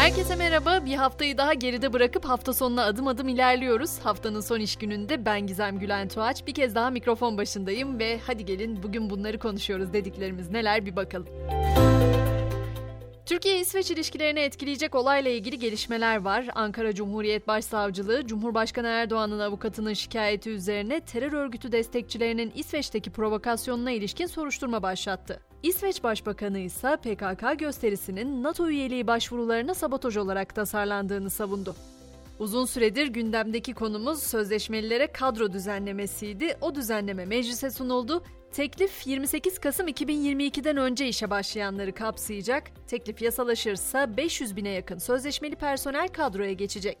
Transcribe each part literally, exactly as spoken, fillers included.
Herkese merhaba. Bir haftayı daha geride bırakıp hafta sonuna adım adım ilerliyoruz. Haftanın son iş gününde ben Gizem Gülen Tuğaç. Bir kez daha mikrofon başındayım ve hadi gelin bugün bunları konuşuyoruz dediklerimiz neler bir bakalım. Türkiye-İsveç ilişkilerini etkileyecek olayla ilgili gelişmeler var. Ankara Cumhuriyet Başsavcılığı, Cumhurbaşkanı Erdoğan'ın avukatının şikayeti üzerine terör örgütü destekçilerinin İsveç'teki provokasyonuna ilişkin soruşturma başlattı. İsveç Başbakanı ise P K K gösterisinin NATO üyeliği başvurularına sabotaj olarak tasarlandığını savundu. Uzun süredir gündemdeki konumuz sözleşmelilere kadro düzenlemesiydi. O düzenleme meclise sunuldu. Teklif yirmi sekiz Kasım iki bin yirmi iki'den önce işe başlayanları kapsayacak. Teklif yasalaşırsa beş yüz bine yakın sözleşmeli personel kadroya geçecek.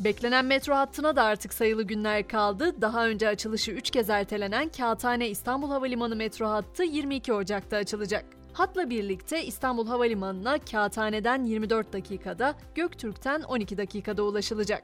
Beklenen metro hattına da artık sayılı günler kaldı. Daha önce açılışı üç kez ertelenen Kağıthane-İstanbul Havalimanı metro hattı yirmi iki Ocak'ta açılacak. Hatla birlikte İstanbul Havalimanı'na Kağıthane'den yirmi dört dakikada, Göktürk'ten on iki dakikada ulaşılacak.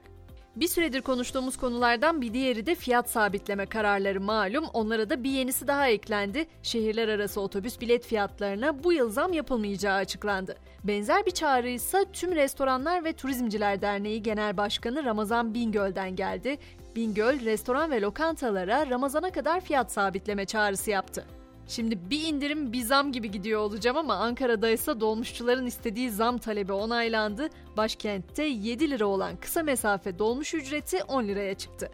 Bir süredir konuştuğumuz konulardan bir diğeri de fiyat sabitleme kararları malum. Onlara da bir yenisi daha eklendi. Şehirler arası otobüs bilet fiyatlarına bu yıl zam yapılmayacağı açıklandı. Benzer bir çağrı ise Tüm Restoranlar ve Turizmciler Derneği Genel Başkanı Ramazan Bingöl'den geldi. Bingöl, restoran ve lokantalara Ramazan'a kadar fiyat sabitleme çağrısı yaptı. Şimdi bir indirim bir zam gibi gidiyor olacağım ama Ankara'daysa dolmuşçuların istediği zam talebi onaylandı. Başkentte yedi lira olan kısa mesafe dolmuş ücreti on liraya çıktı.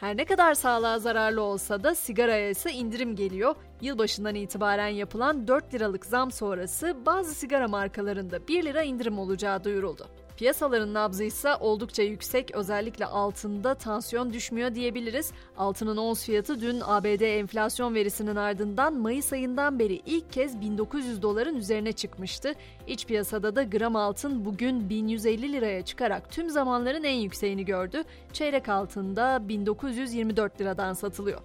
Her ne kadar sağlığa zararlı olsa da sigaraya ise indirim geliyor. Yılbaşından itibaren yapılan dört liralık zam sonrası bazı sigara markalarında bir lira indirim olacağı duyuruldu. Piyasaların nabzı ise oldukça yüksek, özellikle altında tansiyon düşmüyor diyebiliriz. Altının ons fiyatı dün A B D enflasyon verisinin ardından Mayıs ayından beri ilk kez bin dokuz yüz doların üzerine çıkmıştı. İç piyasada da gram altın bugün bin yüz elli liraya çıkarak tüm zamanların en yükseğini gördü. Çeyrek altında bin dokuz yüz yirmi dört liradan satılıyor.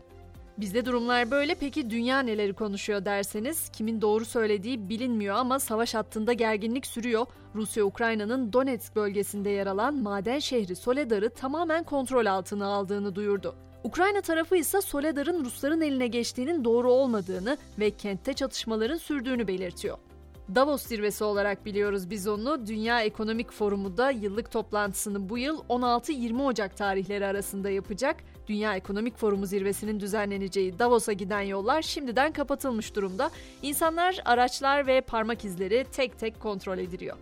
Bizde durumlar böyle. Peki dünya neleri konuşuyor derseniz, kimin doğru söylediği bilinmiyor ama savaş hattında gerginlik sürüyor. Rusya, Ukrayna'nın Donetsk bölgesinde yer alan maden şehri Soledar'ı tamamen kontrol altına aldığını duyurdu. Ukrayna tarafı ise Soledar'ın Rusların eline geçtiğinin doğru olmadığını ve kentte çatışmaların sürdüğünü belirtiyor. Davos Zirvesi olarak biliyoruz biz onu. Dünya Ekonomik Forumu da yıllık toplantısını bu yıl on altı yirmi Ocak tarihleri arasında yapacak. Dünya Ekonomik Forumu zirvesinin düzenleneceği Davos'a giden yollar şimdiden kapatılmış durumda. İnsanlar, araçlar ve parmak izleri tek tek kontrol ediliyor.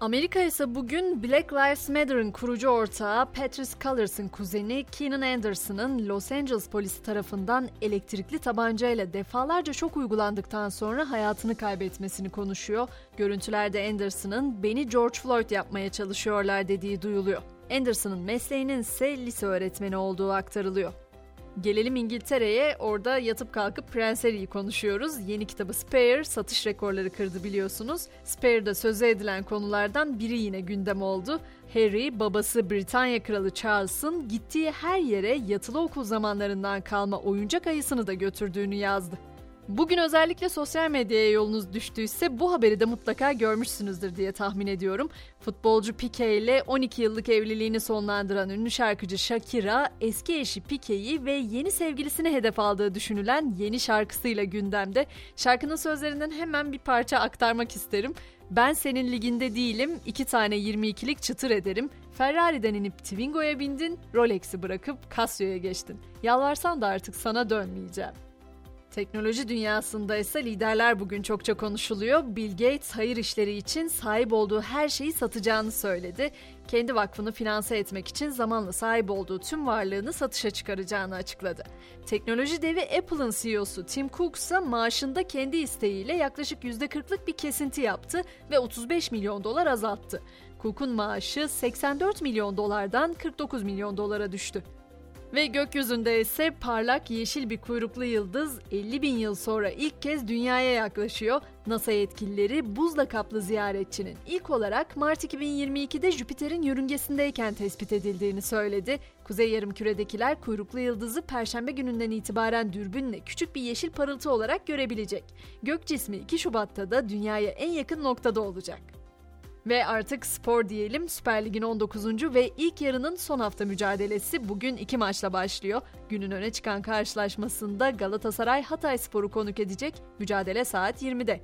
Amerika ise bugün Black Lives Matter'ın kurucu ortağı Patrice Cullers'ın kuzeni Keenan Anderson'ın Los Angeles polisi tarafından elektrikli tabancayla defalarca şok uygulandıktan sonra hayatını kaybetmesini konuşuyor. Görüntülerde Anderson'ın "Beni George Floyd yapmaya çalışıyorlar" dediği duyuluyor. Anderson'ın mesleğinin ise lise öğretmeni olduğu aktarılıyor. Gelelim İngiltere'ye. Orada yatıp kalkıp Prens Harry'yi konuşuyoruz. Yeni kitabı Spare satış rekorları kırdı biliyorsunuz. Spare'da sözü edilen konulardan biri yine gündem oldu. Harry, babası Britanya Kralı Charles'ın gittiği her yere yatılı okul zamanlarından kalma oyuncak ayısını da götürdüğünü yazdı. Bugün özellikle sosyal medyaya yolunuz düştüyse bu haberi de mutlaka görmüşsünüzdür diye tahmin ediyorum. Futbolcu Piqué ile on iki yıllık evliliğini sonlandıran ünlü şarkıcı Shakira, eski eşi Piqué'yi ve yeni sevgilisini hedef aldığı düşünülen yeni şarkısıyla gündemde. Şarkının sözlerinden hemen bir parça aktarmak isterim. "Ben senin liginde değilim, iki tane yirmi ikilik çıtır ederim. Ferrari'den inip Twingo'ya bindin, Rolex'i bırakıp Casio'ya geçtin. Yalvarsan da artık sana dönmeyeceğim." Teknoloji dünyasında ise liderler bugün çokça konuşuluyor. Bill Gates hayır işleri için sahip olduğu her şeyi satacağını söyledi. Kendi vakfını finanse etmek için zamanla sahip olduğu tüm varlığını satışa çıkaracağını açıkladı. Teknoloji devi Apple'ın C E O'su Tim Cook ise maaşında kendi isteğiyle yaklaşık yüzde kırk'lık bir kesinti yaptı ve otuz beş milyon dolar azalttı. Cook'un maaşı seksen dört milyon dolardan kırk dokuz milyon dolara düştü. Ve gökyüzünde ise parlak yeşil bir kuyruklu yıldız elli bin yıl sonra ilk kez dünyaya yaklaşıyor. NASA yetkilileri buzla kaplı ziyaretçinin ilk olarak Mart iki bin yirmi iki'de Jüpiter'in yörüngesindeyken tespit edildiğini söyledi. Kuzey yarımküredekiler kuyruklu yıldızı Perşembe gününden itibaren dürbünle küçük bir yeşil parıltı olarak görebilecek. Gök cismi iki Şubat'ta da dünyaya en yakın noktada olacak. Ve artık spor diyelim. Süper Lig'in on dokuzuncu ve ilk yarının son hafta mücadelesi bugün iki maçla başlıyor. Günün öne çıkan karşılaşmasında Galatasaray Hatayspor'u konuk edecek. Mücadele saat yirmide.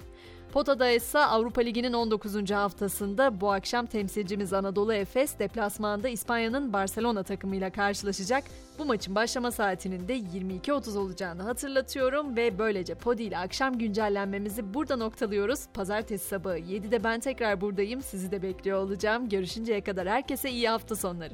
Potada ise Avrupa Ligi'nin on dokuzuncu haftasında bu akşam temsilcimiz Anadolu Efes deplasmanda İspanya'nın Barcelona takımıyla karşılaşacak. Bu maçın başlama saatinin de yirmi iki otuz olacağını hatırlatıyorum ve böylece Podi ile akşam güncellenmemizi burada noktalıyoruz. Pazartesi sabahı yedide ben tekrar buradayım. Sizi de bekliyor olacağım. Görüşünceye kadar herkese iyi hafta sonları.